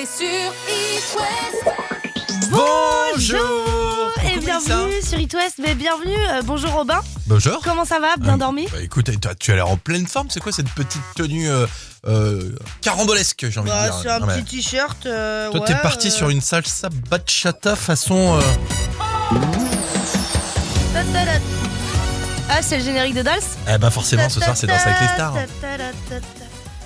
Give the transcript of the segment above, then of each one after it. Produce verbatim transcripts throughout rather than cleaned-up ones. c'est sur Hit West. Bonjour et bienvenue sur Hit West, mais bienvenue, euh, bonjour Robin. Bonjour. Comment ça va, bien euh, dormi? Bah écoute, tu as l'air en pleine forme, c'est quoi cette petite tenue euh, euh, carambolesque, j'ai envie bah, de dire. C'est un ouais. petit t-shirt. Euh, Toi ouais, t'es parti euh... sur une salsa bachata façon... Euh... Ah, c'est le générique de Dals. Eh ben forcément, ce soir c'est Danse avec les stars.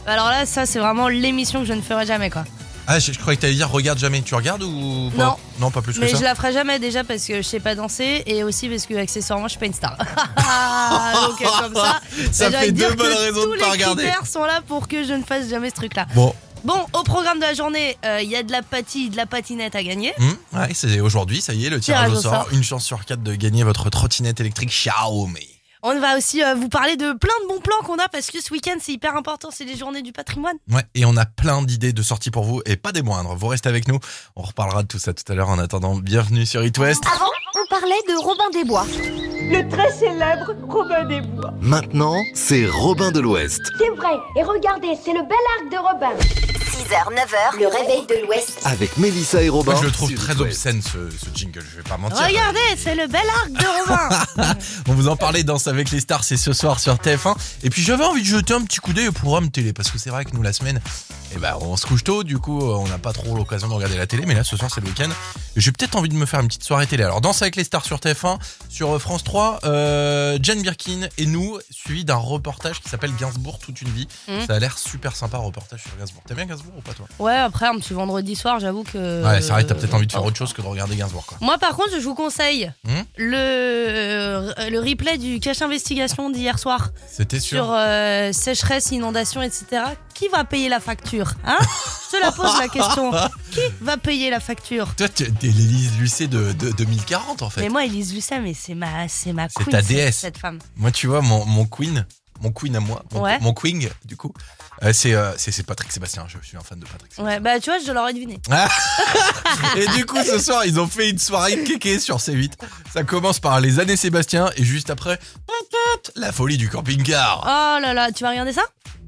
Alors là, ça c'est vraiment l'émission que je ne ferai jamais quoi. Ah, je, je croyais que t'allais dire regarde jamais. Tu regardes ou pas? Non, non, pas plus que mais ça. Mais je la ferai jamais déjà parce que je sais pas danser et aussi parce que accessoirement je suis pas une star. Donc comme ça, ça fait deux bonnes raisons de pas regarder. Tous les critères sont là pour que je ne fasse jamais ce truc-là. Bon. Bon, au programme de la journée, il euh, y a de la pâtie, de la patinette à gagner. Mmh, ouais, c'est aujourd'hui, ça y est, le tirage, tirage au sort. Une chance sur quatre de gagner votre trottinette électrique Xiaomi. On va aussi euh, vous parler de plein de bons plans qu'on a parce que ce week-end, c'est hyper important, c'est les journées du patrimoine. Ouais, et on a plein d'idées de sorties pour vous et pas des moindres. Vous restez avec nous, on reparlera de tout ça tout à l'heure. En attendant, bienvenue sur Hit West. Avant, on parlait de Robin des Bois. Le très célèbre Robin des Bois. Maintenant, c'est Robin de l'Ouest. C'est vrai, et regardez, c'est le bel arc de Robin. six heures, neuf heures, le réveil de l'Ouest. Avec Mélissa et Robin. Moi, je le trouve très obscène ce, ce jingle, je vais pas mentir. Regardez, c'est le bel arc de Robin. On vous en parlait, Danse avec les stars, c'est ce soir sur T F un. Et puis j'avais envie de jeter un petit coup d'œil au programme télé, parce que c'est vrai que nous la semaine, eh ben, on se couche tôt, du coup on n'a pas trop l'occasion de regarder la télé. Mais là ce soir c'est le week-end, j'ai peut-être envie de me faire une petite soirée télé. Alors Danse avec les stars sur T F un, sur France trois, euh, Jane Birkin et nous, suivi d'un reportage qui s'appelle Gainsbourg toute une vie. Mmh. Ça a l'air super sympa, reportage sur Gainsbourg. T'aimes bien Gainsbourg ou pas, toi? Ouais, après un petit vendredi soir, j'avoue que... Ouais, c'est vrai, t'as peut-être envie de faire autre chose que de regarder Gainsbourg, quoi. Moi, par contre, je vous conseille hmm le, euh, le replay du Cache Investigation d'hier soir. C'était sûr. Sur euh, sécheresse, inondation, et cetera. Qui va payer la facture, hein? Je te la pose, la question. Qui va payer la facture? Toi, t'es l'Élise Lucet de, de, de deux mille quarante, en fait. Mais moi, Élise Lucet, mais c'est ma, c'est ma queen. C'est ta déesse. Cette femme. Moi, tu vois, mon, mon queen... Mon queen à moi, mon, ouais. mon queen du coup, euh, c'est, euh, c'est, c'est Patrick Sébastien, je suis un fan de Patrick Sébastien. Ouais, bah tu vois, je l'aurais deviné. Et du coup, ce soir, ils ont fait une soirée kéké sur C huit. Ça commence par les années Sébastien et juste après, la folie du camping-car. Oh là là, tu vas regarder ça?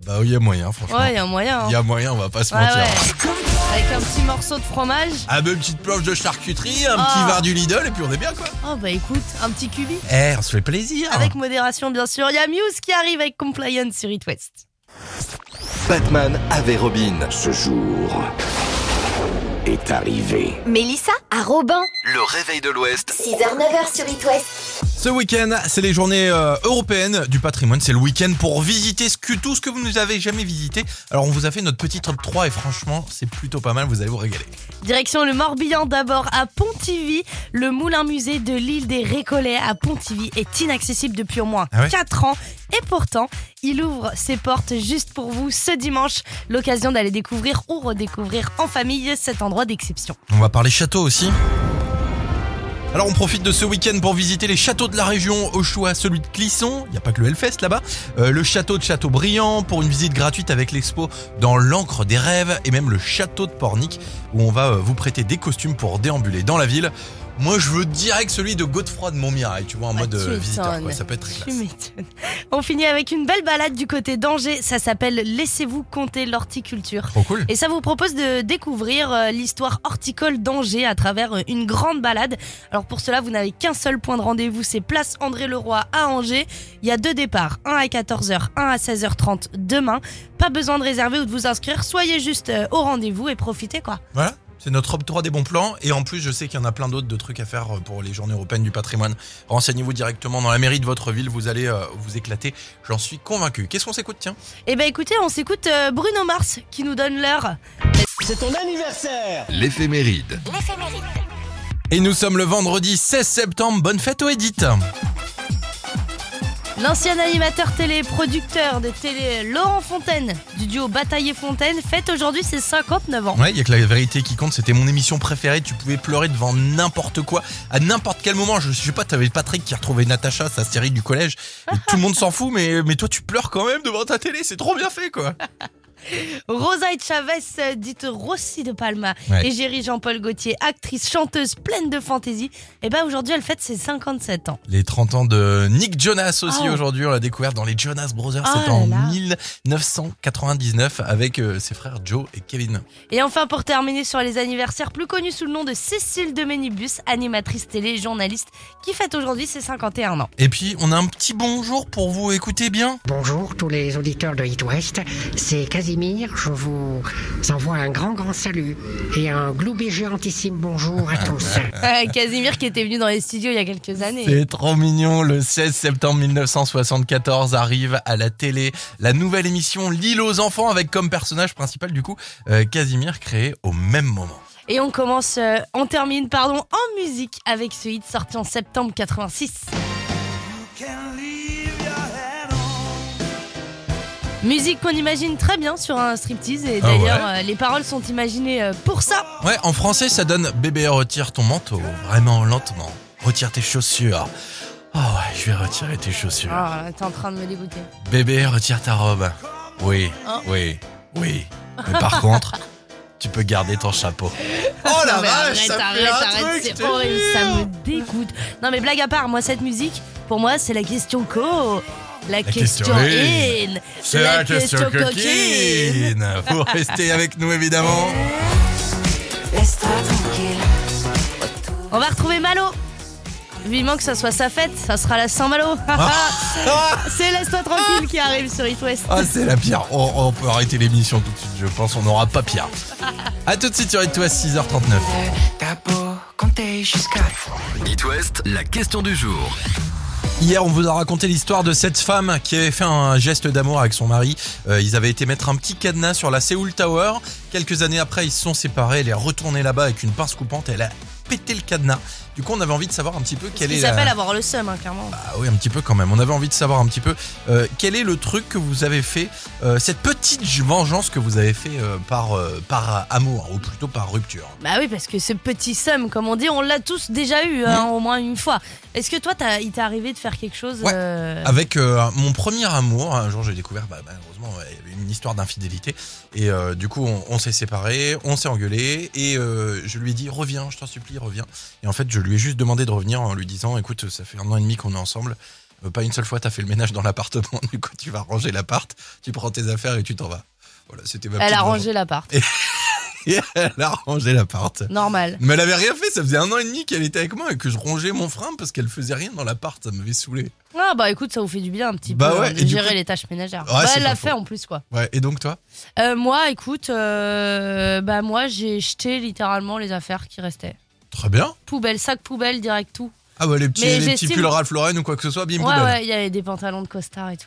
Bah oui, il y a moyen, franchement. Ouais, il y a moyen. Il hein. y a moyen, on va pas se ouais, mentir. Ouais. Avec un petit morceau de fromage. Ah bah, une petite planche de charcuterie, un oh. petit verre du Lidl, et puis on est bien, quoi. Oh bah écoute, un petit cubi. Eh, on se fait plaisir. Avec modération, bien sûr. Il y a Muse qui arrive avec Compliance sur Hit West. Batman avait Robin. Ce jour est arrivé. Mélissa à Robin. Le réveil de l'Ouest. six heures neuf heures sur Hit West. Ce week-end, c'est les journées euh, européennes du patrimoine. C'est le week-end pour visiter ce que, tout ce que vous nous avez jamais visité. Alors, on vous a fait notre petit top trois et franchement, c'est plutôt pas mal. Vous allez vous régaler. Direction le Morbihan d'abord à Pontivy. Le moulin-musée de l'île des Récollets à Pontivy est inaccessible depuis au moins ah ouais quatre ans. Et pourtant, il ouvre ses portes juste pour vous ce dimanche. L'occasion d'aller découvrir ou redécouvrir en famille cet endroit d'exception. On va parler château aussi. Alors on profite de ce week-end pour visiter les châteaux de la région, au choix celui de Clisson, il n'y a pas que le Hellfest là-bas, euh, le château de Châteaubriant pour une visite gratuite avec l'expo dans l'encre des rêves et même le château de Pornic où on va euh, vous prêter des costumes pour déambuler dans la ville. Moi, je veux direct celui de Godefroy de Montmirail, tu vois, en ouais, mode visiteur. Ouais, ça peut être très classe. On finit avec une belle balade du côté d'Angers. Ça s'appelle Laissez-vous compter l'horticulture. Trop cool. Et ça vous propose de découvrir l'histoire horticole d'Angers à travers une grande balade. Alors pour cela, vous n'avez qu'un seul point de rendez-vous, c'est place André-Leroy à Angers. Il y a deux départs, un à quatorze heures, un à seize heures trente demain. Pas besoin de réserver ou de vous inscrire. Soyez juste au rendez-vous et profitez, quoi. Voilà. C'est notre top trois des bons plans et en plus je sais qu'il y en a plein d'autres de trucs à faire pour les journées européennes du patrimoine. Renseignez-vous directement dans la mairie de votre ville, vous allez euh, vous éclater, j'en suis convaincu. Qu'est-ce qu'on s'écoute, tiens? Eh ben écoutez, on s'écoute euh, Bruno Mars qui nous donne l'heure. C'est ton anniversaire. L'éphéméride. L'éphéméride. Et nous sommes le vendredi seize septembre, bonne fête aux Edith. L'ancien animateur télé, producteur de télé Laurent Fontaine du duo Bataille et Fontaine fête aujourd'hui ses cinquante-neuf ans. Ouais, il y a que la vérité qui compte, c'était mon émission préférée, tu pouvais pleurer devant n'importe quoi, à n'importe quel moment, je, je sais pas, t'avais Patrick qui retrouvait Natacha, sa série du collège, et tout le monde s'en fout, mais, mais toi tu pleures quand même devant ta télé, c'est trop bien fait quoi. Rosa et Chavez, dite Rossi de Palma, ouais. Égérie Jean-Paul Gaultier, actrice, chanteuse, pleine de fantaisie. Et bien aujourd'hui, elle fête ses cinquante-sept ans. Les trente ans de Nick Jonas aussi, oh. Aujourd'hui, on l'a découvert dans les Jonas Brothers. Oh C'était en là. dix-neuf cent quatre-vingt-dix-neuf avec euh, ses frères Joe et Kevin. Et enfin, pour terminer sur les anniversaires, plus connus sous le nom de Cécile de Ménibus, animatrice télé, journaliste, qui fête aujourd'hui ses cinquante et un ans. Et puis, on a un petit bonjour pour vous, écoutez bien. Bonjour tous les auditeurs de Hit West, c'est Casimir, je vous envoie un grand grand salut et un gloubé géantissime bonjour à tous. Casimir qui était venu dans les studios il y a quelques années. C'est trop mignon, le seize septembre mille neuf cent soixante-quatorze arrive à la télé la nouvelle émission L'île aux enfants avec comme personnage principal du coup euh, Casimir créé au même moment. Et on commence, euh, on termine pardon, en musique avec ce hit sorti en septembre quatre-vingt-six. Musique qu'on imagine très bien sur un striptease et d'ailleurs ah ouais. euh, les paroles sont imaginées euh, pour ça. Ouais, en français ça donne bébé retire ton manteau, vraiment lentement, retire tes chaussures. Oh ouais, je vais retirer tes chaussures. Oh, t'es en train de me dégoûter. Bébé retire ta robe. Oui, oh. oui, oui. Mais par contre, tu peux garder ton chapeau. Oh la vache, ça arrête, fait arrête, un arrête, truc, c'est horrible, ça me dégoûte. Non mais blague à part, moi cette musique, pour moi c'est la question co. La, la question in, c'est la, la question, question coquine. coquine. Pour rester avec nous évidemment. Laisse-toi tranquille. On va retrouver Malo. Vivement que ça soit sa fête, ça sera la Saint-Malo. Ah. C'est Laisse-toi tranquille qui arrive sur Hit West. Ah, c'est la pire. On, on peut arrêter l'émission tout de suite, je pense. On n'aura pas pire. À tout de suite sur Hit West, six heures trente-neuf. Hit West, la question du jour. Hier, on vous a raconté l'histoire de cette femme qui avait fait un geste d'amour avec son mari. Euh, ils avaient été mettre un petit cadenas sur la Seoul Tower. Quelques années après, ils se sont séparés. Elle est retournée là-bas avec une pince coupante. Elle a pété le cadenas. Du coup, on avait envie de savoir un petit peu quel est... Ça s'appelle avoir le seum, hein, clairement. Ah oui, un petit peu quand même. On avait envie de savoir un petit peu euh, quel est le truc que vous avez fait, euh, cette petite vengeance que vous avez fait euh, par, euh, par amour, ou plutôt par rupture. Bah oui, parce que ce petit seum, comme on dit, on l'a tous déjà eu, hein, mmh. au moins une fois. Est-ce que toi, t'as, il t'est arrivé de faire quelque chose ouais. euh... Avec euh, mon premier amour, un jour j'ai découvert, bah, malheureusement, il y avait une histoire d'infidélité. Et euh, du coup, on, on s'est séparés, on s'est engueulés, et euh, je lui ai dit, reviens, je t'en supplie, reviens. Et en fait, je Je lui ai juste demandé de revenir en lui disant, écoute, ça fait un an et demi qu'on est ensemble, euh, pas une seule fois t'as fait le ménage dans l'appartement, du coup tu vas ranger l'appart, tu prends tes affaires et tu t'en vas. Voilà, c'était ma petite. Elle a rangé l'appart. Et... et elle a rangé l'appart. Normal. Mais elle avait rien fait, ça faisait un an et demi qu'elle était avec moi et que je rongeais mon frein parce qu'elle faisait rien dans l'appart, ça m'avait saoulé. Ah bah écoute, ça vous fait du bien un petit bah peu ouais, de gérer coup... les tâches ménagères. Ouais, bah, elle l'a fait en plus quoi. Ouais, et donc toi euh, Moi écoute, euh, bah moi j'ai jeté littéralement les affaires qui restaient. Très bien. Poubelle, sac poubelle, direct tout. Ah bah les petits, les petits pulls Ralph Lauren ou quoi que ce soit, bim ouais, poubelle. Ouais, il y avait des pantalons de costard et tout.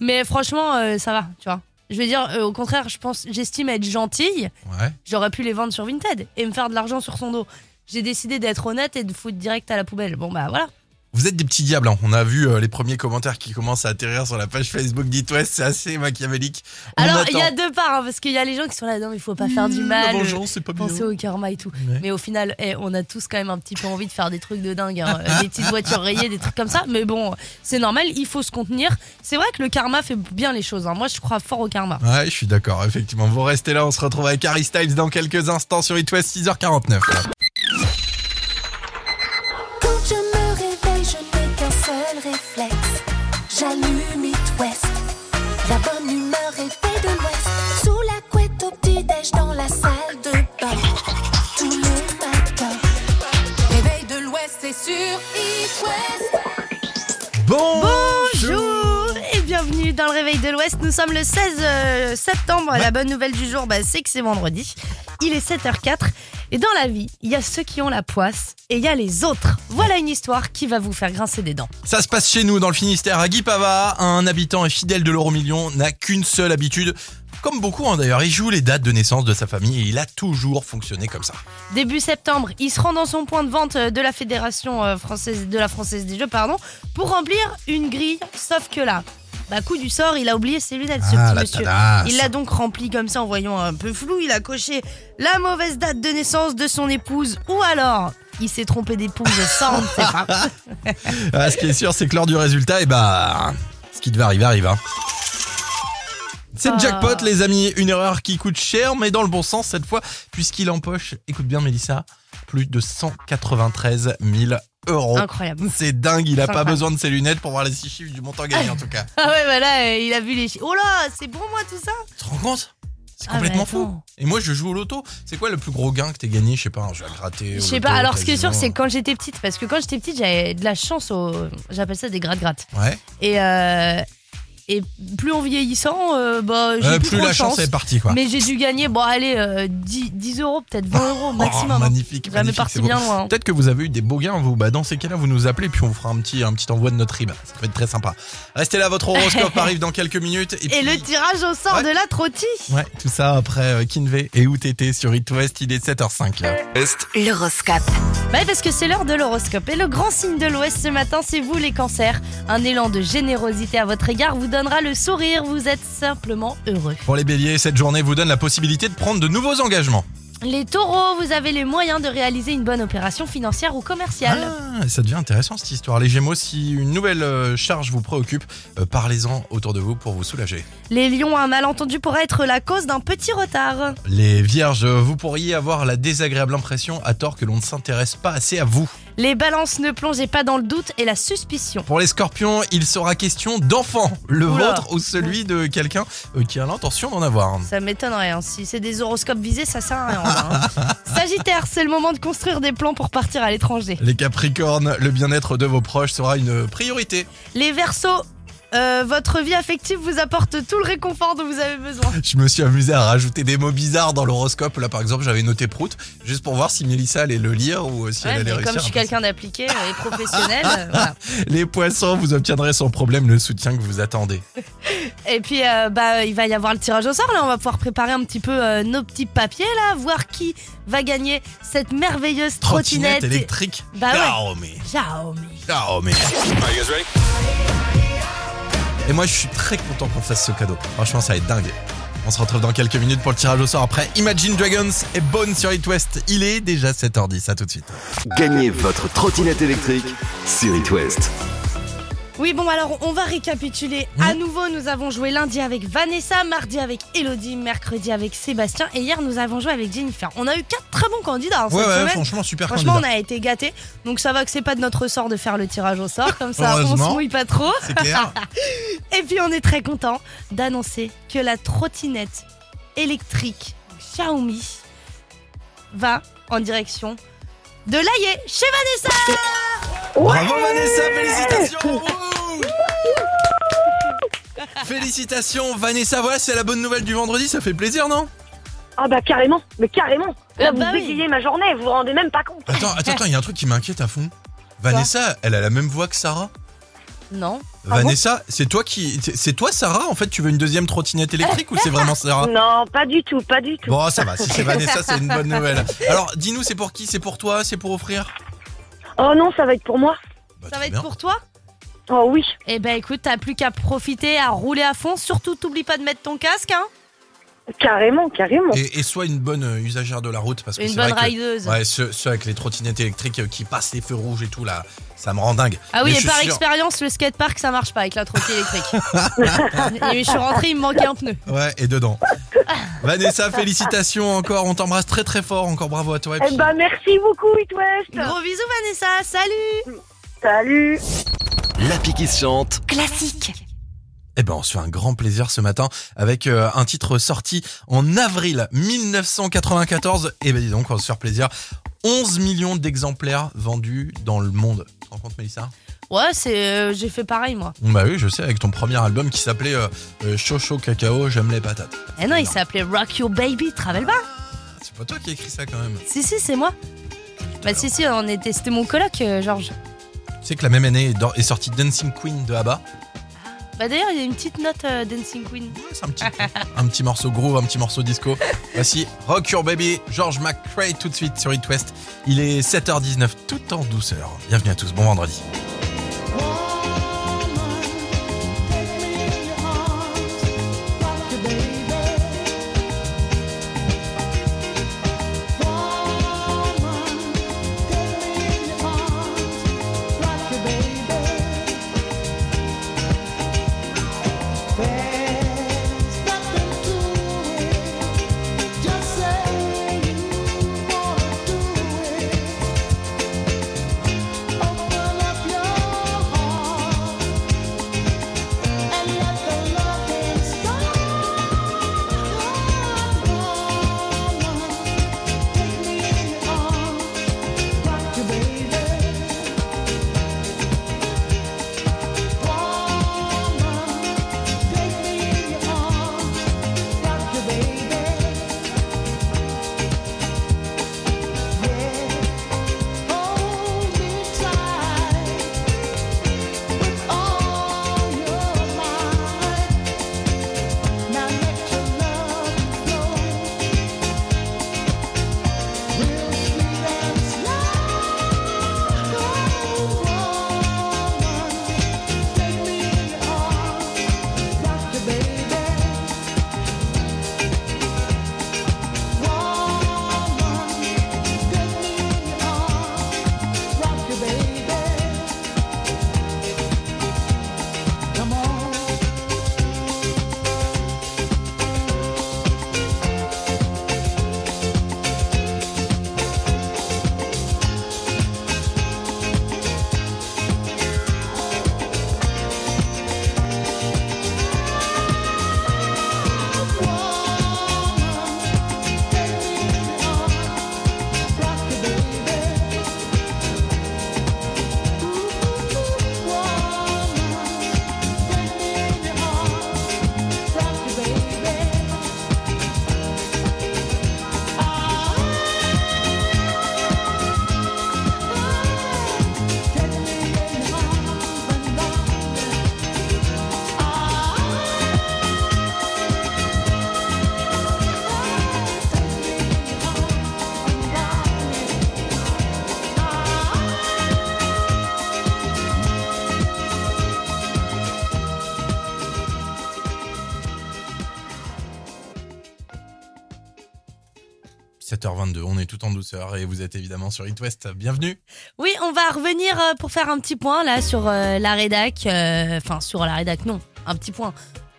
Mais franchement, euh, ça va, tu vois. Je veux dire, euh, au contraire, je pense, j'estime être gentille. Ouais. J'aurais pu les vendre sur Vinted et me faire de l'argent sur son dos. J'ai décidé d'être honnête et de foutre direct à la poubelle. Bon bah voilà. Vous êtes des petits diables, hein. On a vu euh, les premiers commentaires qui commencent à atterrir sur la page Facebook d'Hit West, c'est assez machiavélique. On Alors, il y a deux parts, hein, parce qu'il y a les gens qui sont là, non, mais il faut pas faire mmh, du mal, vengeance, euh, penser au karma et tout. Ouais. Mais au final, eh, on a tous quand même un petit peu envie de faire des trucs de dingue, hein. Des petites voitures rayées, des trucs comme ça. Mais bon, c'est normal, il faut se contenir. C'est vrai que le karma fait bien les choses, hein. Moi, je crois fort au karma. Ouais, je suis d'accord, effectivement. Vous restez là, on se retrouve avec Harry Styles dans quelques instants sur Hit West, six heures quarante-neuf. Là. J'allume Hit West, la bonne humeur est de l'Ouest. Sous la couette au petit-déj dans la salle de bain, tous les matins. Réveil de l'Ouest, c'est sur Hit West. Bonjour. Bienvenue dans le Réveil de l'Ouest, nous sommes le seize septembre, ouais. La bonne nouvelle du jour, bah, c'est que c'est vendredi, il est sept heures zéro quatre et dans la vie, il y a ceux qui ont la poisse et il y a les autres. Voilà une histoire qui va vous faire grincer des dents. Ça se passe chez nous dans le Finistère, à Guipava, un habitant et fidèle de l'euro-million n'a qu'une seule habitude, comme beaucoup hein, d'ailleurs, il joue les dates de naissance de sa famille et il a toujours fonctionné comme ça. Début septembre, il se rend dans son point de vente de la Fédération française, de la Française des Jeux pardon, pour remplir une grille, sauf que là... Bah coup du sort, il a oublié ses lunettes, ah, ce petit monsieur. Tadasse. Il l'a donc rempli comme ça en voyant un peu flou. Il a coché la mauvaise date de naissance de son épouse. Ou alors, il s'est trompé d'épouse, ça on ne sait pas. Ah, ce qui est sûr, c'est que lors du résultat, eh bah, ce qui devait arriver arrive. Hein. C'est le jackpot, les amis. Une erreur qui coûte cher, mais dans le bon sens cette fois, puisqu'il empoche, écoute bien Mélissa, plus de cent quatre-vingt-treize mille euros. Incroyable. C'est dingue, il a pas besoin de ses lunettes pour voir les six chiffres du montant gagné en tout cas. Ah ouais, bah là, il a vu les chiffres. Oh là, c'est bon moi tout ça. Tu te rends compte ? C'est complètement ah fou. Et moi je joue au loto. C'est quoi le plus gros gain que t'es gagné? Je sais pas, un jeu à gratter. Je sais pas, alors ce qui est sûr c'est quand j'étais petite, parce que quand j'étais petite j'avais de la chance au... J'appelle ça des gratte-gratte. Ouais. Et euh... Et plus en vieillissant, euh, bah, j'ai euh, plus, plus la chance, chance est partie quoi. Mais j'ai dû gagner, bon allez, euh, dix euros, peut-être vingt euros maximum. Oh, magnifique, jamais magnifique, parti bien loin. Peut-être que vous avez eu des beaux gains, vous. Bah, dans ces cas-là, vous nous appelez, puis on vous fera un petit, un petit envoi de notre rib. Ça peut être très sympa. Restez là, votre horoscope arrive dans quelques minutes. Et, et puis... le tirage au sort ouais. de la trottie. Ouais, tout ça après euh, Kinvey et O T T sur Hit West, il est sept heures zéro cinq. Est. L'horoscope. Bah, parce que c'est l'heure de l'horoscope. Et le grand signe de l'Ouest ce matin, c'est vous, les cancers. Un élan de générosité à votre égard vous donnera le sourire, vous êtes simplement heureux. Pour les béliers, cette journée vous donne la possibilité de prendre de nouveaux engagements. Les taureaux, vous avez les moyens de réaliser une bonne opération financière ou commerciale. Ah, ça devient intéressant cette histoire. Les gémeaux, si une nouvelle charge vous préoccupe, euh, parlez-en autour de vous pour vous soulager. Les lions, un malentendu pourrait être la cause d'un petit retard. Les vierges, vous pourriez avoir la désagréable impression à tort que l'on ne s'intéresse pas assez à vous. Les balances, ne plongez pas dans le doute et la suspicion. Pour les scorpions, il sera question d'enfant, le Oula. vôtre ou celui de quelqu'un qui a l'intention d'en avoir. Ça m'étonnerait, hein. Si c'est des horoscopes visés, ça sert à rien. Hein. Sagittaire, c'est le moment de construire des plans pour partir à l'étranger. Les capricornes, le bien-être de vos proches sera une priorité. Les verseaux, Euh, votre vie affective vous apporte tout le réconfort dont vous avez besoin. Je me suis amusé à rajouter des mots bizarres dans l'horoscope. Là, par exemple, j'avais noté prout, juste pour voir si Mélissa allait le lire ou si ouais, elle allait réussir. Comme je suis quelqu'un d'appliqué et professionnel. euh, voilà. Les poissons, vous obtiendrez sans problème le soutien que vous attendez. Et puis, euh, bah, il va y avoir le tirage au sort. Là, on va pouvoir préparer un petit peu euh, nos petits papiers, là, voir qui va gagner cette merveilleuse trottinette électrique. Bah, ouais. Xiaomi. Xiaomi. Are you guys ready? Et moi, je suis très content qu'on fasse ce cadeau. Franchement, ça va être dingue. On se retrouve dans quelques minutes pour le tirage au sort après Imagine Dragons et Bone sur Hit West. Il est déjà sept heures dix, à tout de suite. Gagnez votre trottinette électrique sur Hit West. Oui, bon, alors on va récapituler. Mmh. À nouveau, nous avons joué lundi avec Vanessa, mardi avec Elodie, mercredi avec Sébastien et hier nous avons joué avec Jennifer. On a eu quatre très bons candidats. Ouais, ouais, franchement, super candidats. Franchement, on a été gâtés. Donc ça va que c'est pas de notre sort de faire le tirage au sort. Comme ça, on se mouille pas trop. C'est clair. Et puis, on est très content d'annoncer que la trottinette électrique Xiaomi va en direction de l'Aïe chez Vanessa. Ouais. Bravo Vanessa, félicitations pour vous. Félicitations Vanessa, voilà c'est la bonne nouvelle du vendredi, ça fait plaisir non? Ah bah carrément, mais carrément. Là ah vous bah bégayez oui. ma journée, vous vous rendez même pas compte. Attends, attends, attends, il y a un truc qui m'inquiète à fond. Vanessa, quoi? Elle a la même voix que Sarah? Non. Vanessa, ah bon, c'est toi qui, c'est toi Sarah en fait, tu veux une deuxième trottinette électrique ou c'est vraiment Sarah? Non, pas du tout, pas du tout. Bon ça va, si c'est Vanessa c'est une bonne nouvelle. Alors dis-nous c'est pour qui? C'est pour toi? C'est pour offrir? Oh non, ça va être pour moi. Bah, ça va être bien. Pour toi? Oh oui. Eh ben écoute, t'as plus qu'à profiter, à rouler à fond. Surtout, t'oublies pas de mettre ton casque, hein? Carrément, carrément. Et, et sois une bonne usagère de la route parce que une c'est bonne vrai rideuse. Que ouais, ceux, ceux avec les trottinettes électriques qui passent les feux rouges et tout là, ça me rend dingue. Ah oui, mais et par sûr... expérience, le skatepark ça marche pas avec la trottinette électrique. Et je suis rentrée, il me manquait un pneu. Ouais, et dedans. Vanessa, félicitations encore, on t'embrasse très très fort, encore bravo à toi. Et puis... Eh ben merci beaucoup Hit West. Gros bisous Vanessa, salut. Salut. L'appli qui chante. Classique. Eh ben, on se fait un grand plaisir ce matin avec euh, un titre sorti en avril dix-neuf cent quatre-vingt-quatorze. Eh ben, dis donc, on va se faire plaisir. onze millions d'exemplaires vendus dans le monde. Tu te rends compte, Mélissa? Ouais, c'est, euh, j'ai fait pareil, moi. Bah oui, je sais, avec ton premier album qui s'appelait euh, Chocho Cacao, J'aime les patates. Eh non, il s'appelait Rock Your Baby, Travel Bar. Ah, c'est pas toi qui as écrit ça, quand même. Si, si, c'est moi. Bah, si, si, on était, c'était mon coloc, euh, Georges. Tu sais que la même année est, dans, est sortie Dancing Queen de ABBA. Bah d'ailleurs il y a une petite note euh, Dancing Queen. Ouais, c'est un petit, un petit morceau groove, un petit morceau disco. Voici Rock Your Baby, George McRae tout de suite sur Hit West. Il est sept heures dix-neuf tout en douceur. Bienvenue à tous, bon vendredi. Stop. sept heures vingt-deux, on est tout en douceur et vous êtes évidemment sur Hit West, bienvenue. Oui, on va revenir pour faire un petit point là sur euh, la rédac, euh, enfin sur la rédac non, un petit point.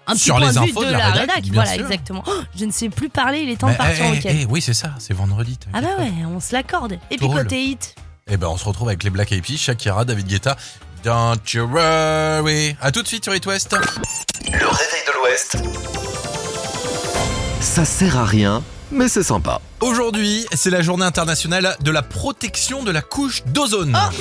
Un petit sur point les infos de, de la, la rédac, rédac voilà sûr. Exactement. Oh, je ne sais plus parler, il est temps bah, de partir en hey, week-end. Hey, oui, c'est ça, c'est vendredi. Ah bah ouais, on se l'accorde. Et puis côté hit. Eh ben on se retrouve avec les Black Eyed Peas, Shakira, David Guetta, Don't You Worry. À tout de suite sur Hit West. Le réveil de l'Ouest. Ça sert à rien, mais c'est sympa. Aujourd'hui, c'est la journée internationale de la protection de la couche d'ozone. Oh.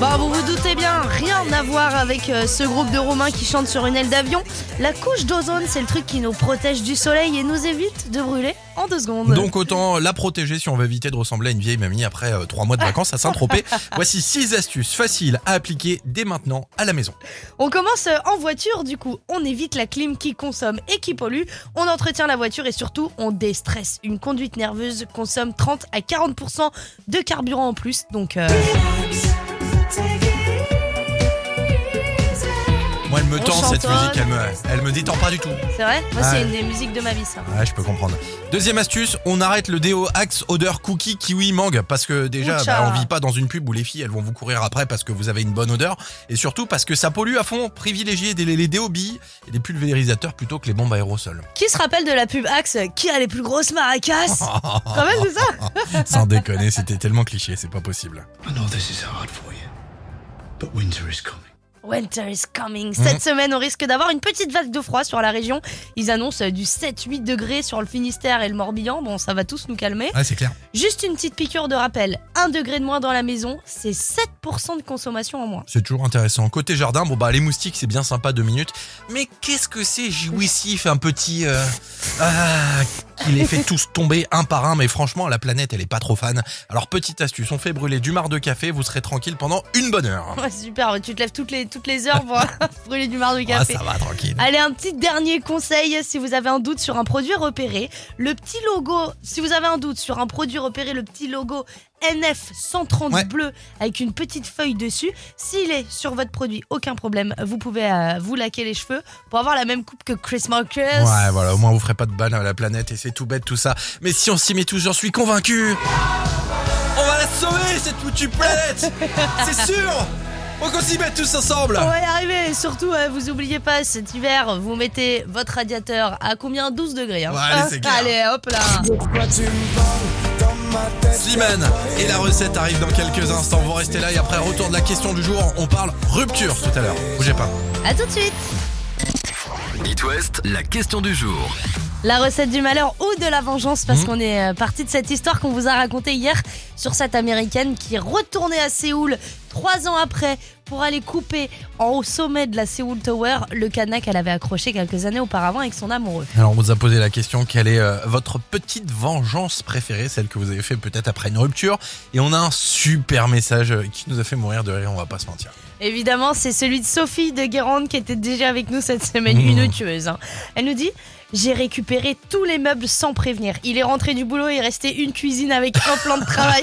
Bon, vous vous doutez bien, rien à voir avec euh, ce groupe de Romains qui chantent sur une aile d'avion. La couche d'ozone, c'est le truc qui nous protège du soleil et nous évite de brûler en deux secondes. Donc autant la protéger si on veut éviter de ressembler à une vieille mamie après euh, trois mois de vacances à Saint-Tropez. Voici six astuces faciles à appliquer dès maintenant à la maison. On commence en voiture, du coup on évite la clim qui consomme et qui pollue. On entretient la voiture et surtout on déstresse. Une conduite nerveuse consomme trente à quarante pour cent de carburant en plus, donc... Euh... Moi, elle me tend cette musique, elle me, elle me détend pas du tout. C'est vrai ? Moi, ah, c'est une des musiques de ma vie, ça. Ouais, je peux comprendre. Deuxième astuce, on arrête le déo Axe odeur cookie kiwi mangue parce que déjà, bah, on vit pas dans une pub où les filles elles vont vous courir après parce que vous avez une bonne odeur et surtout parce que ça pollue à fond. Privilégiez des, les déos billes et les pulvérisateurs plutôt que les bombes aérosols. Qui se rappelle de la pub Axe ? Qui a les plus grosses maracas ? Quand même, c'est ça ? Sans déconner, c'était tellement cliché, c'est pas possible. I know this is hard for you, but winter is coming. Winter is coming. Cette mmh. semaine, on risque d'avoir une petite vague de froid sur la région. Ils annoncent du sept à huit degrés sur le Finistère et le Morbihan. Bon, ça va tous nous calmer. Ouais, c'est clair. Juste une petite piqûre de rappel. un degré de moins dans la maison, c'est sept pour cent de consommation en moins. C'est toujours intéressant. Côté jardin, bon bah les moustiques, c'est bien sympa deux minutes. Mais qu'est-ce que c'est jouissif, un petit... Euh, ah, qui les fait tous tomber un par un. Mais franchement, la planète, elle est pas trop fan. Alors, petite astuce, on fait brûler du marc de café. Vous serez tranquille pendant une bonne heure. Ouais, super, tu te lèves toutes les... toutes les heures pour brûler du marc de café. Ah, ça va, tranquille. Allez, un petit dernier conseil si vous avez un doute sur un produit repéré, le petit logo, si vous avez un doute sur un produit repéré, le petit logo N F cent trente ouais. bleu avec une petite feuille dessus, s'il est sur votre produit, aucun problème, vous pouvez euh, vous laquer les cheveux pour avoir la même coupe que Chris Marcus. Ouais, voilà, au moins vous ferez pas de balle à la planète et c'est tout bête tout ça. Mais si on s'y met tous, j'en suis convaincu. On va la sauver cette foutue planète. C'est sûr. On s'y met tous ensemble. On va y arriver. Et surtout, euh, vous oubliez pas, cet hiver, vous mettez votre radiateur à combien ? douze degrés. Hein. Ouais, allez, c'est clair. Allez, hop là. Slimane et la recette arrive dans quelques instants. Vous restez là et après, retour de la question du jour. On parle rupture tout à l'heure. Bougez pas. À tout de suite. Hit West, la question du jour. La recette du malheur ou de la vengeance, parce mmh. qu'on est parti de cette histoire qu'on vous a racontée hier sur cette américaine qui est retournée à Séoul trois ans après pour aller couper en haut sommet de la Seoul Tower le cadenas qu'elle avait accroché quelques années auparavant avec son amoureux. Alors on vous a posé la question, quelle est euh, votre petite vengeance préférée, celle que vous avez fait peut-être après une rupture ? Et on a un super message qui nous a fait mourir de rire, on va pas se mentir. Évidemment, c'est celui de Sophie de Guérande qui était déjà avec nous cette semaine, mmh. une tueuse. Hein. Elle nous dit... J'ai récupéré tous les meubles sans prévenir. Il est rentré du boulot et il restait une cuisine avec un plan de travail,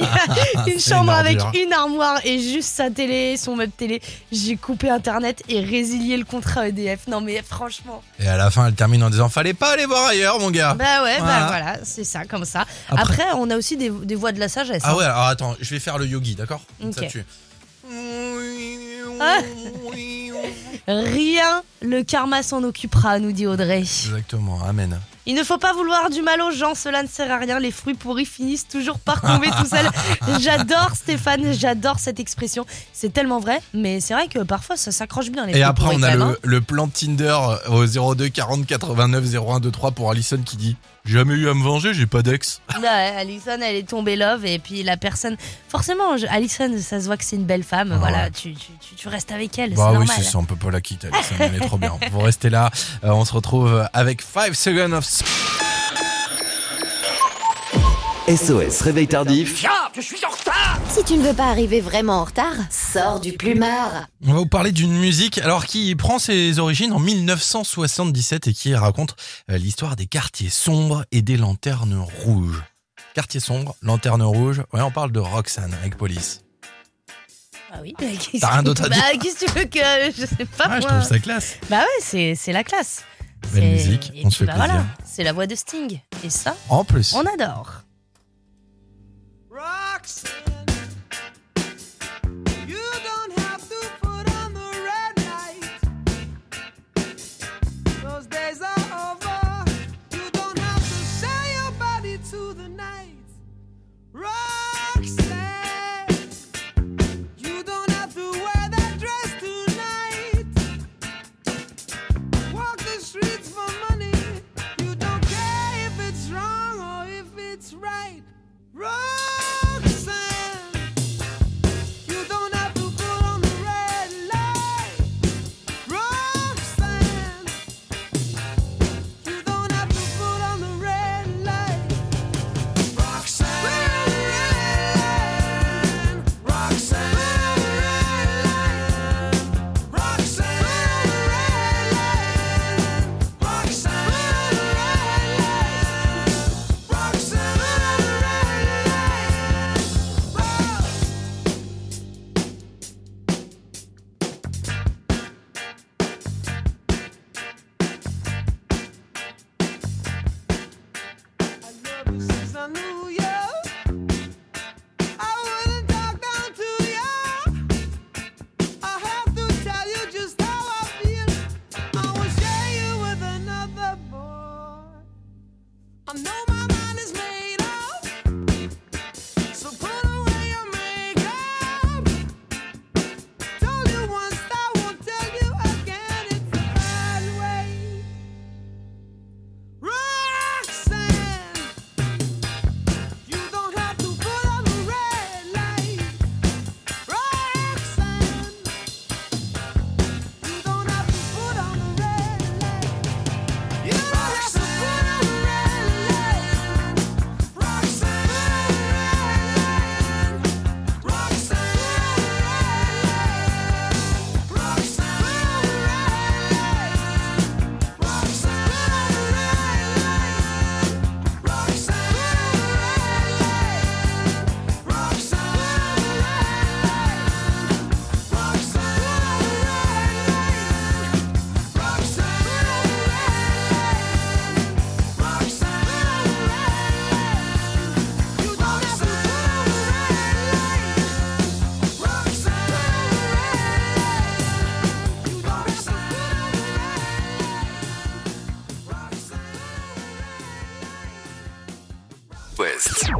une chambre avec une armoire et juste sa télé, son meuble télé. J'ai coupé internet et résilié le contrat E D F. Non mais franchement. Et à la fin, elle termine en disant « Fallait pas aller voir ailleurs, mon gars !» Bah ouais, voilà. bah voilà, c'est ça, comme ça. Après, Après on a aussi des, des voix de la sagesse. Ah hein. ouais, alors attends, je vais faire le yogi, d'accord ? Ok. Ça tue. Ah. Rien, le karma s'en occupera, nous dit Audrey. Exactement, amen. Il ne faut pas vouloir du mal aux gens, cela ne sert à rien, les fruits pourris finissent toujours par tomber tout seuls. J'adore Stéphane, j'adore cette expression, c'est tellement vrai, mais c'est vrai que parfois ça s'accroche bien. Les Et après on a le, le plan Tinder au zéro deux quarante quatre-vingt-neuf zéro un vingt-trois pour Alison qui dit « Jamais eu à me venger, j'ai pas d'ex ». Ouais, Alison elle est tombée love et puis la personne, forcément Alison ça se voit que c'est une belle femme, ah, voilà, ouais. tu, tu, tu restes avec elle, bah, c'est oui, normal. Bah oui c'est ça, on peut pas la quitter Alison, elle est trop bien. Vous restez là, euh, on se retrouve avec five seconds of S O S réveil tardif. Je suis en retard. Si tu ne veux pas arriver vraiment en retard, sors du plumard. On va vous parler d'une musique alors qui prend ses origines en dix-neuf cent soixante-dix-sept et qui raconte l'histoire des quartiers sombres et des lanternes rouges. Quartiers sombres, lanternes rouges. Ouais, on parle de Roxane avec Police. Ah oui, bah, qu'est-ce t'as rien d'autre à dire. Bah, qu'est-ce que tu veux que je sais pas. Ah, moi. Je trouve ça classe. Bah ouais, c'est c'est la classe. Belle musique, on se fait bah plaisir. Voilà, c'est la voix de Sting. Et ça, en plus, on adore. Rocks.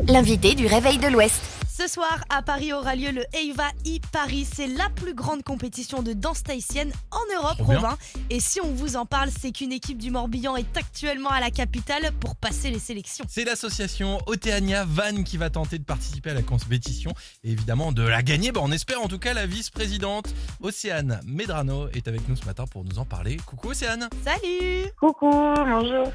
L'invité du Réveil de l'Ouest. Ce soir, à Paris aura lieu le Eva e-Paris. C'est la plus grande compétition de danse tahitienne en Europe, oh Robin. Et si on vous en parle, c'est qu'une équipe du Morbihan est actuellement à la capitale pour passer les sélections. C'est l'association Oteania Van qui va tenter de participer à la compétition et évidemment de la gagner. Bah, on espère en tout cas. La vice-présidente Océane Medrano est avec nous ce matin pour nous en parler. Coucou Océane. Salut. Coucou, bonjour.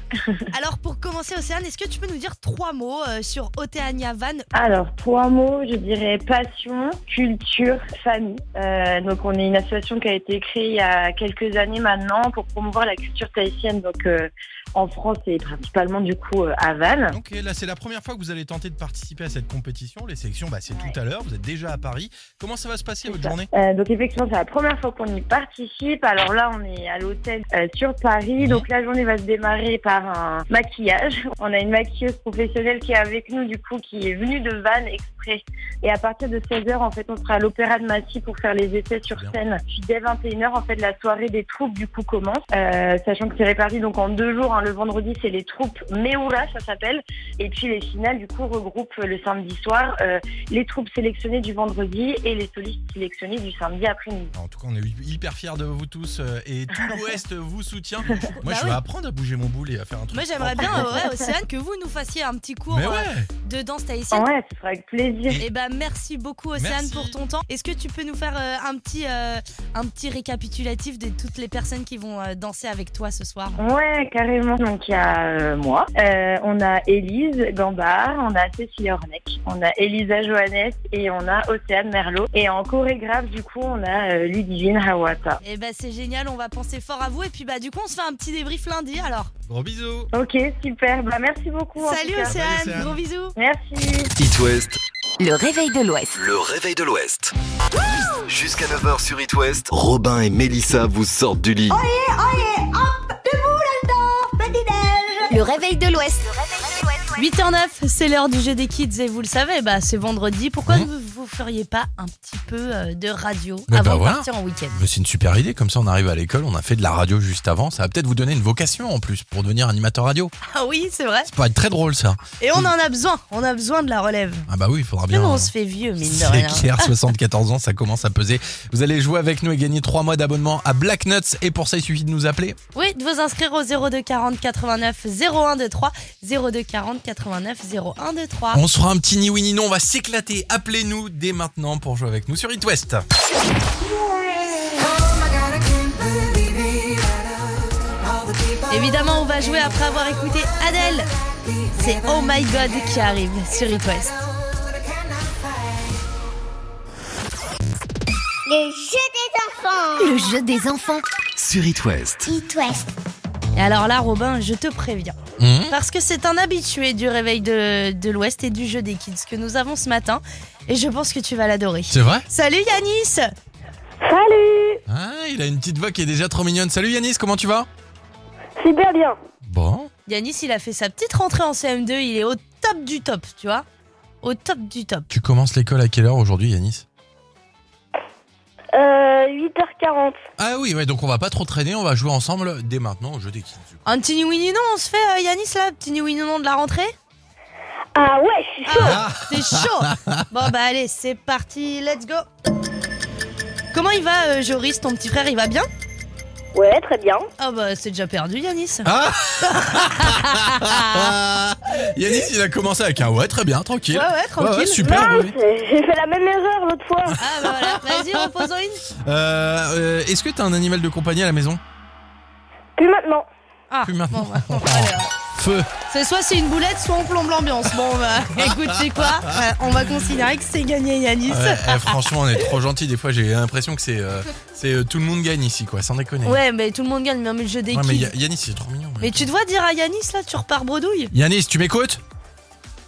Alors pour commencer Océane, est-ce que tu peux nous dire trois mots euh, sur Oteania Van? Alors trois mots. Je dirais passion, culture, famille. Euh, donc on est une association qui a été créée il y a quelques années maintenant pour promouvoir la culture tahitienne donc, euh, en France et principalement du coup euh, à Vannes. Donc là c'est la première fois que vous allez tenter de participer à cette compétition. Les sélections bah, c'est ouais. tout à l'heure, vous êtes déjà à Paris. Comment ça va se passer c'est votre ça. journée euh, Donc effectivement c'est la première fois qu'on y participe. Alors là on est à l'hôtel euh, sur Paris. Mmh. Donc la journée va se démarrer par un maquillage. On a une maquilleuse professionnelle qui est avec nous du coup qui est venue de Vannes exprès. Et à partir de seize heures, en fait, on sera à l'Opéra de Massy pour faire les essais sur scène. Puis dès vingt et une heures, en fait, la soirée des troupes, du coup, commence. Euh, sachant que c'est réparti donc en deux jours. Hein. Le vendredi, c'est les troupes Meoura, ça s'appelle. Et puis les finales, du coup, regroupent le samedi soir euh, les troupes sélectionnées du vendredi et les solistes sélectionnés du samedi après-midi. En tout cas, on est hyper fiers de vous tous. Euh, et tout l'Ouest vous soutient. Moi, bah je vais oui. apprendre à bouger mon boule et à faire un truc. Moi, j'aimerais bien, ouais, Océane, que vous nous fassiez un petit cours ouais. euh, de danse tahitienne. Ouais, ce sera avec plaisir. Et... Eh ben, merci beaucoup Océane merci. pour ton temps. Est-ce que tu peux nous faire euh, un, petit, euh, un petit récapitulatif de toutes les personnes qui vont euh, danser avec toi ce soir? Ouais, carrément. Donc il y a euh, moi, euh, on a Élise Gambard, on a Cécile Ornec, on a Elisa Johannes et on a Océane Merlot. Et en chorégraphe du coup on a euh, Ludivine Hawata. Et eh ben c'est génial, on va penser fort à vous et puis bah du coup on se fait un petit débrief lundi alors. Gros bisous. Ok, super, bah merci beaucoup. Salut Océane, Océane, gros bisous. Merci. Hit West. Le Réveil de l'Ouest. Le Réveil de l'Ouest. Wouh! Jusqu'à neuf heures sur Hit West, Robin et Mélissa vous sortent du lit. Oyez, oyez, hop, debout là-dedans. Le réveil de l'Ouest. huit heures neuf, c'est l'heure du jeu des kids et vous le savez, bah, c'est vendredi. Pourquoi mmh. vous ne feriez pas un petit peu de radio mais avant bah voilà. de partir en week-end ? Mais c'est une super idée, comme ça on arrive à l'école, on a fait de la radio juste avant. Ça va peut-être vous donner une vocation en plus pour devenir animateur radio. Ah oui, c'est vrai. Ça peut être très drôle ça. Et on en a besoin, on a besoin de la relève. Ah bah oui, il faudra bien. Mais on se fait vieux, mine de rien. C'est clair, soixante-quatorze ans, ça commence à peser. Vous allez jouer avec nous et gagner trois mois d'abonnement à Black Nuts. Et pour ça, il suffit de nous appeler. Oui, de vous inscrire au zéro deux quarante quatre-vingt-neuf zéro un vingt-trois, zéro deux quarante quatre-vingt-neuf zéro un vingt-trois. On se fera un petit ni oui ni non, on va s'éclater. Appelez-nous dès maintenant pour jouer avec nous sur Hit West. Évidemment, on va jouer après avoir écouté Adèle. C'est Oh My God qui arrive sur Hit West. Le jeu des enfants. Le jeu des enfants sur Hit West. Hit West. Et alors là, Robin, je te préviens, mmh. parce que c'est un habitué du réveil de, de l'Ouest et du jeu des kids que nous avons ce matin, et je pense que tu vas l'adorer. C'est vrai ? Salut Yanis ! Salut ! Ah, il a une petite voix qui est déjà trop mignonne. Salut Yanis, comment tu vas ? Super bien. Bon. Yanis, il a fait sa petite rentrée en C M deux, il est au top du top, tu vois ? Au top du top. Tu commences l'école à quelle heure aujourd'hui, Yanis ? Euh, huit heures quarante. Ah oui, ouais, donc on va pas trop traîner, on va jouer ensemble dès maintenant au jeu des kids. Un petit ni-oui-ni-non, on se fait euh, Yanis là, petit ni-oui-ni-non de la rentrée ? Ah ouais, je suis chaud. Ah, c'est chaud. Bon bah allez, c'est parti, let's go. Comment il va euh, Joris, ton petit frère, il va bien ? Ouais, très bien. Ah bah c'est déjà perdu Yanis. Ah Yanis, il a commencé avec un ouais, très bien, tranquille. Ouais, ouais, tranquille. Ouais, ouais, super. Non, oui. J'ai fait la même erreur l'autre fois. Ah bah voilà, vas-y, repose-en une. Euh, euh, est-ce que t'as un animal de compagnie à la maison ? Plus maintenant. Ah, Plus maintenant. Bon, bah, bon, allez, euh... Feu. C'est soit c'est une boulette, soit on plombe l'ambiance. Bon, bah, écoute, c'est quoi ? On va considérer que c'est gagné, Yanis. Ouais, eh, franchement, on est trop gentils. Des fois, j'ai l'impression que c'est, euh, c'est euh, tout le monde gagne ici, quoi. Sans déconner. Ouais, mais tout le monde gagne, même le jeu des ouais, kids. Mais Yanis, il est trop mignon. Mais tu dois dire à Yanis, là, tu repars bredouille. Yanis, tu m'écoutes ?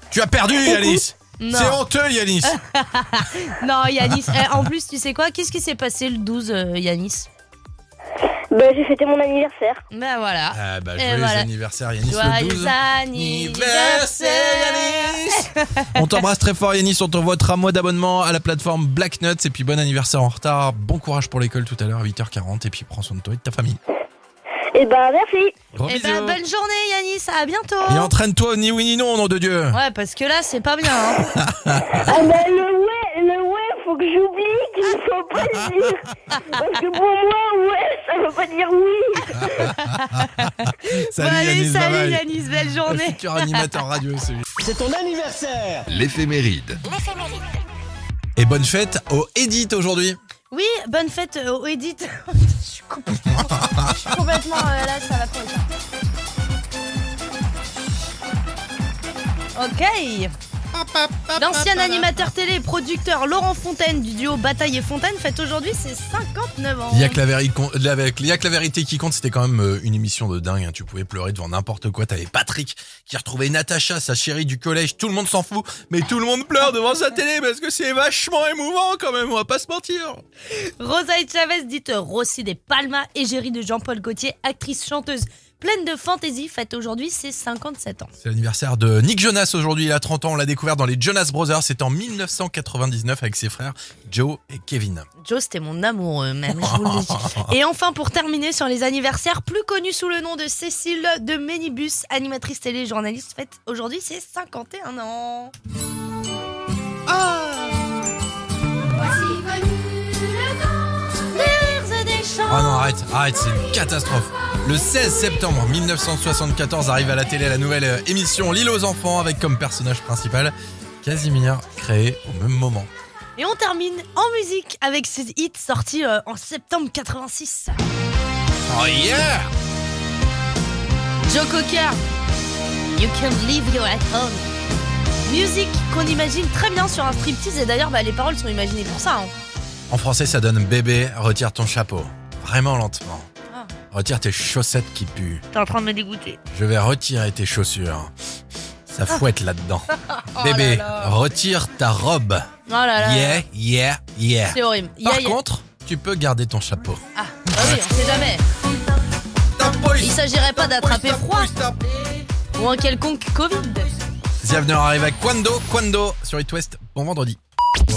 Tu as perdu, Yanis. Non. C'est honteux, Yanis. Non, Yanis. Eh, en plus, tu sais quoi ? Qu'est-ce qui s'est passé le douze, euh, Yanis ? Bah, j'ai fêté mon anniversaire. Bah voilà. Ah bah, joyeux voilà. anniversaire Yanis le douze. Joyeux anniversaire Yanis. On t'embrasse très fort Yanis, on t'envoie trois mois d'abonnement à la plateforme Black Nuts. Et puis bon anniversaire en retard, bon courage pour l'école tout à l'heure à huit heures quarante. Et puis prends soin de toi et de ta famille. Et bah merci. Gros et bisous. Bah bonne journée Yanis, à bientôt. Et entraîne-toi ni oui ni non, nom de Dieu. Ouais, parce que là c'est pas bien hein. Ah bah le ouais, le ouais faut que j'oublie qu'il ne faut pas le dire. Parce que pour moi, ouais, ça ne veut pas dire oui. Salut, bon, allez, Yanis, salut Yanis, belle journée. Le futur animateur radio, celui. C'est ton anniversaire. L'éphéméride. L'éphéméride. Et bonne fête au Edith aujourd'hui. Oui, bonne fête au Edith. Je suis complètement, je suis complètement euh, là, ça va pas être. Ok. L'ancien animateur télé et producteur Laurent Fontaine du duo Bataille et Fontaine fête aujourd'hui ses cinquante-neuf ans. Il y a que la, véri- il y a que la vérité qui compte, c'était quand même une émission de dingue. Hein. Tu pouvais pleurer devant n'importe quoi. T'avais Patrick qui retrouvait Natacha, sa chérie du collège. Tout le monde s'en fout, mais tout le monde pleure devant sa télé parce que c'est vachement émouvant quand même. On va pas se mentir. Rosalie Chavez, dite Rossi des Palmas, égérie de Jean-Paul Gaultier, actrice chanteuse. Pleine de fantaisie, fête aujourd'hui ses cinquante-sept ans. C'est l'anniversaire de Nick Jonas aujourd'hui, il a trente ans, on l'a découvert dans les Jonas Brothers, c'était en dix-neuf cent quatre-vingt-dix-neuf avec ses frères Joe et Kevin. Joe c'était mon amoureux même, je vous le dis. Et enfin pour terminer sur les anniversaires, plus connue sous le nom de Cécile de Ménibus, animatrice télé journaliste, fête aujourd'hui ses cinquante et un ans. Ah voici venu le temps des des chants. Oh non arrête, arrête c'est une catastrophe. Le seize septembre dix-neuf cent soixante-quatorze arrive à la télé la nouvelle émission L'île aux enfants avec comme personnage principal Casimir, créé au même moment. Et on termine en musique avec ses hits sortis en septembre quatre-vingt-six. Oh yeah! Joe Cocker, You Can Leave Your At Home. Musique qu'on imagine très bien sur un striptease et d'ailleurs bah, les paroles sont imaginées pour ça. Hein. En français ça donne bébé, retire ton chapeau. Vraiment lentement. Retire tes chaussettes qui puent. T'es en train de me dégoûter. Je vais retirer tes chaussures. Ça fouette là-dedans. Oh bébé, là là. Retire ta robe. Oh là là. Yeah, yeah, yeah. C'est horrible. Par yeah, yeah. contre, tu peux garder ton chapeau. Ah, bah oui, on sait jamais. Il s'agirait pas d'attraper froid. ou un quelconque Covid. The Avenger arrive à Quando, Quando sur Hit West, bon vendredi.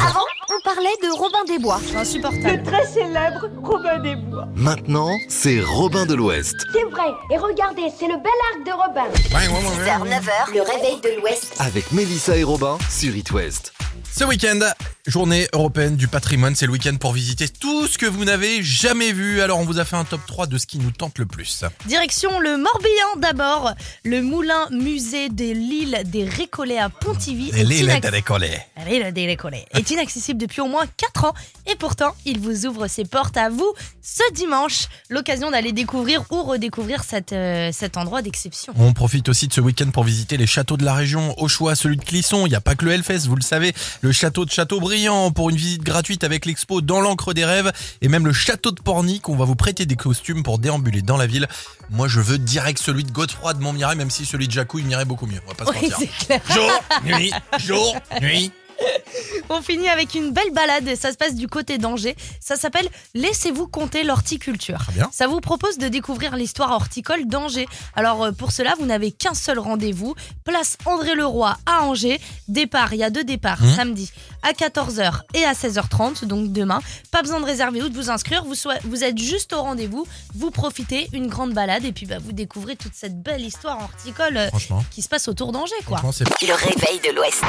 Avant, on parlait de Robin des Bois. Insupportable. Le très célèbre Robin des Bois. Maintenant, c'est Robin de l'Ouest. C'est vrai. Et regardez, c'est le bel arc de Robin. six heures neuf heures, le réveil de l'Ouest. Avec Mélissa et Robin sur Hit West. Ce week-end, journée européenne du patrimoine. C'est le week-end pour visiter tout ce que vous n'avez jamais vu. Alors, on vous a fait un top trois de ce qui nous tente le plus. Direction le Morbihan d'abord. Le moulin musée de l'île des Récollets à Pontivy. L'île inac... des Récollets. L'île des Récollets est inaccessible depuis au moins quatre ans. Et pourtant, il vous ouvre ses portes à vous ce dimanche. L'occasion d'aller découvrir ou redécouvrir cette, euh, cet endroit d'exception. On profite aussi de ce week-end pour visiter les châteaux de la région. Au choix, celui de Clisson. Il n'y a pas que le Hellfest, vous le savez. Le château de Châteaubriant pour une visite gratuite avec l'expo Dans l'encre des rêves et même le château de Pornic. On va vous prêter des costumes pour déambuler dans la ville. Moi, je veux direct celui de Godefroy de Montmirail, même si celui de Jacou, il m'irait beaucoup mieux. On va pas oui, se mentir. C'est clair. Jour, nuit, jour, nuit. On finit avec une belle balade et ça se passe du côté d'Angers. Ça s'appelle « Laissez-vous compter l'horticulture ». Ça vous propose de découvrir l'histoire horticole d'Angers. Alors pour cela, vous n'avez qu'un seul rendez-vous. Place André-le-Roi à Angers. Départ, il y a deux départs, mmh. samedi à quatorze heures et à seize heures trente, donc demain. Pas besoin de réserver ou de vous inscrire. Vous, soyez, vous êtes juste au rendez-vous. Vous profitez, une grande balade et puis bah, vous découvrez toute cette belle histoire horticole euh, qui se passe autour d'Angers. Quoi. Le réveil de l'Ouest.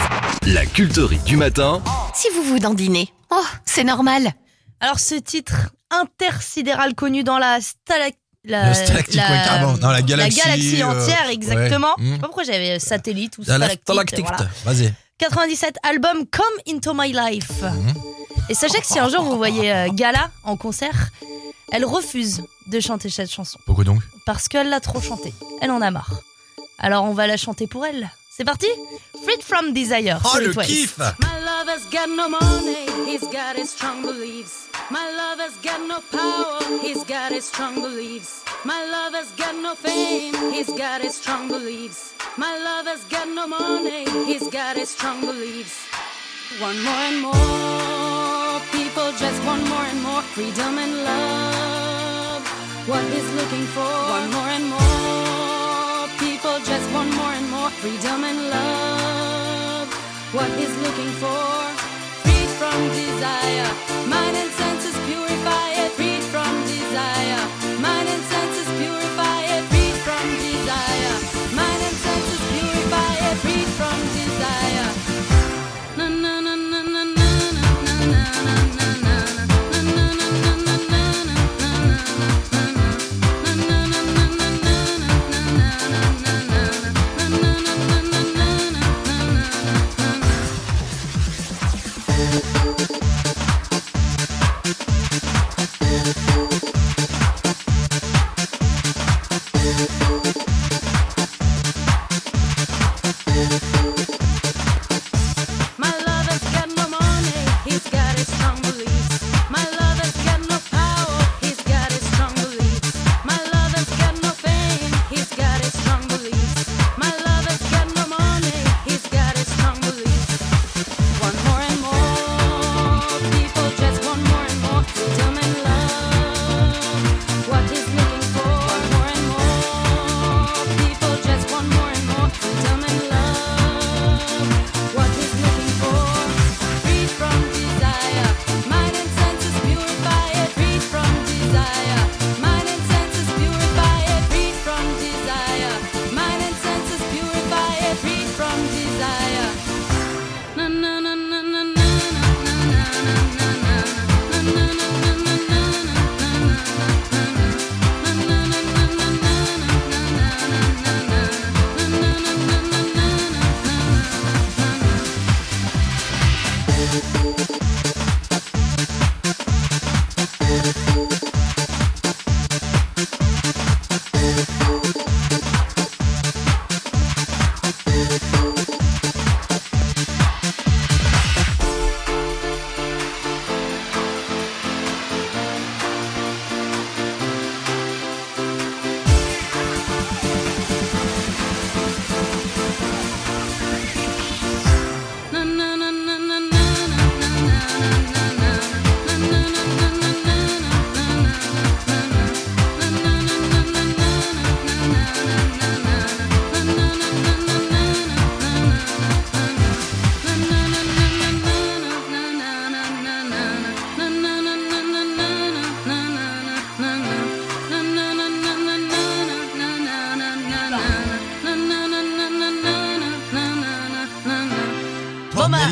La culterie du matin. Si vous vous dandinez, oh, c'est normal. Alors ce titre intersidéral connu dans la stalactite, la, la, dans la galaxie, la galaxie entière, euh, exactement. Ouais. Je sais pas pourquoi j'avais satellite ou stalactite. stalactite voilà. Vas-y. quatre-vingt-dix-sept album Come Into My Life. Mmh. Et sachez que si un jour vous voyez euh, Gala en concert, elle refuse de chanter cette chanson. Pourquoi donc ? Parce qu'elle l'a trop chantée. Elle en a marre. Alors on va la chanter pour elle. C'est parti, Freed from Desire. Oh le kiff. My love has got no money, he's got his strong beliefs. My love has got no power, he's got his strong beliefs. My love has got no fame, he's got his strong beliefs. My love has got no money, he's got his strong beliefs. One more and more, people just want more and more freedom and love. What is looking for? One more and more. Just want more and more freedom and love. What is looking for? Freed from desire. Mind and senses purify it. Freed from desire. Mind and senses purify it. Freed from desire. Mind and senses purify it. Freed from desire. Na na na na na na na na na na na na na na na na.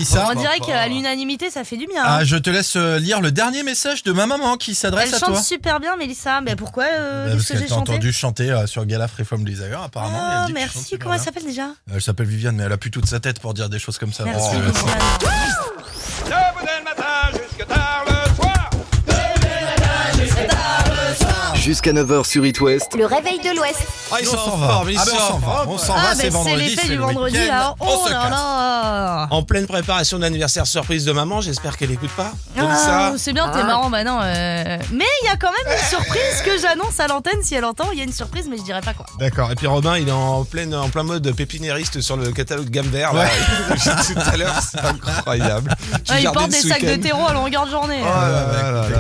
dit ça. On dirait qu'à l'unanimité, ça fait du bien. Ah, je te laisse lire le dernier message de ma maman qui s'adresse à toi. Elle chante super bien, Mélissa. Mais pourquoi euh, bah, parce que, que j'ai chanté. Entendu chanter euh, sur Gala Freeform Desire, apparemment. Oh, elle merci. Comment elle s'appelle déjà? Elle s'appelle Viviane, mais elle a plus toute sa tête pour dire des choses comme ça. Merci, jusqu'à neuf heures sur Hit West. Le réveil de l'Ouest. Ah, ils sont en forme, ils sont en forme. On s'en va, c'est vendredi, c'est le week-end. On se casse. En pleine préparation d'anniversaire surprise de maman, j'espère qu'elle n'écoute pas. Ah, c'est bien, t'es marrant, bah non. Euh... Mais il y a quand même une surprise que j'annonce à l'antenne, si elle entend, il y a une surprise, mais je dirais pas quoi. D'accord, et puis Robin, il est en plein, en plein mode pépiniériste sur le catalogue gamme vert. Ouais. Tout à l'heure, c'est incroyable. Ouais, il porte des sacs de terreau à longueur de journée.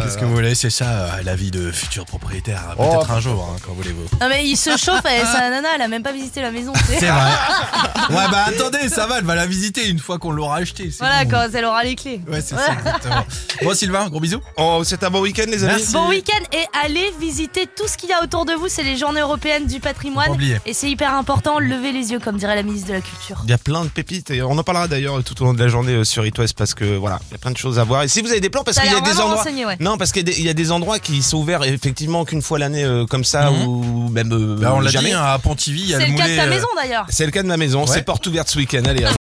Qu'est-ce que vous voulez, c'est ça, la vie de futur propriétaire. Peut-être oh, un jour, hein, quand voulez-vous. Non mais il se chauffe, elle, sa nana, elle a même pas visité la maison. C'est vrai. Ouais bah attendez, ça va, elle va la visiter une fois qu'on l'aura achetée. Voilà, bon. Quand elle aura les clés. Ouais, c'est ouais. ça, exactement. Bon Sylvain, gros bisous. Oh, c'est un bon week-end les amis. Merci. Bon week-end et allez visiter tout ce qu'il y a autour de vous. C'est les journées européennes du patrimoine. Et c'est hyper important, levez les yeux comme dirait la ministre de la Culture. Il y a plein de pépites et on en parlera d'ailleurs tout au long de la journée sur Hit West parce que voilà, il y a plein de choses à voir. Et si vous avez des plans, parce qu'il y a des endroits... Ouais. Non, parce qu'il y a des, y a des endroits qui sont ouverts effectivement qu'une fois l'année euh, comme ça mmh. ou même euh, bah on l'a jamais dit, hein, à Pontivy. C'est le, le cas de ta maison d'ailleurs. C'est le cas de ma maison, ouais. C'est porte ouverte ce week-end. Allez.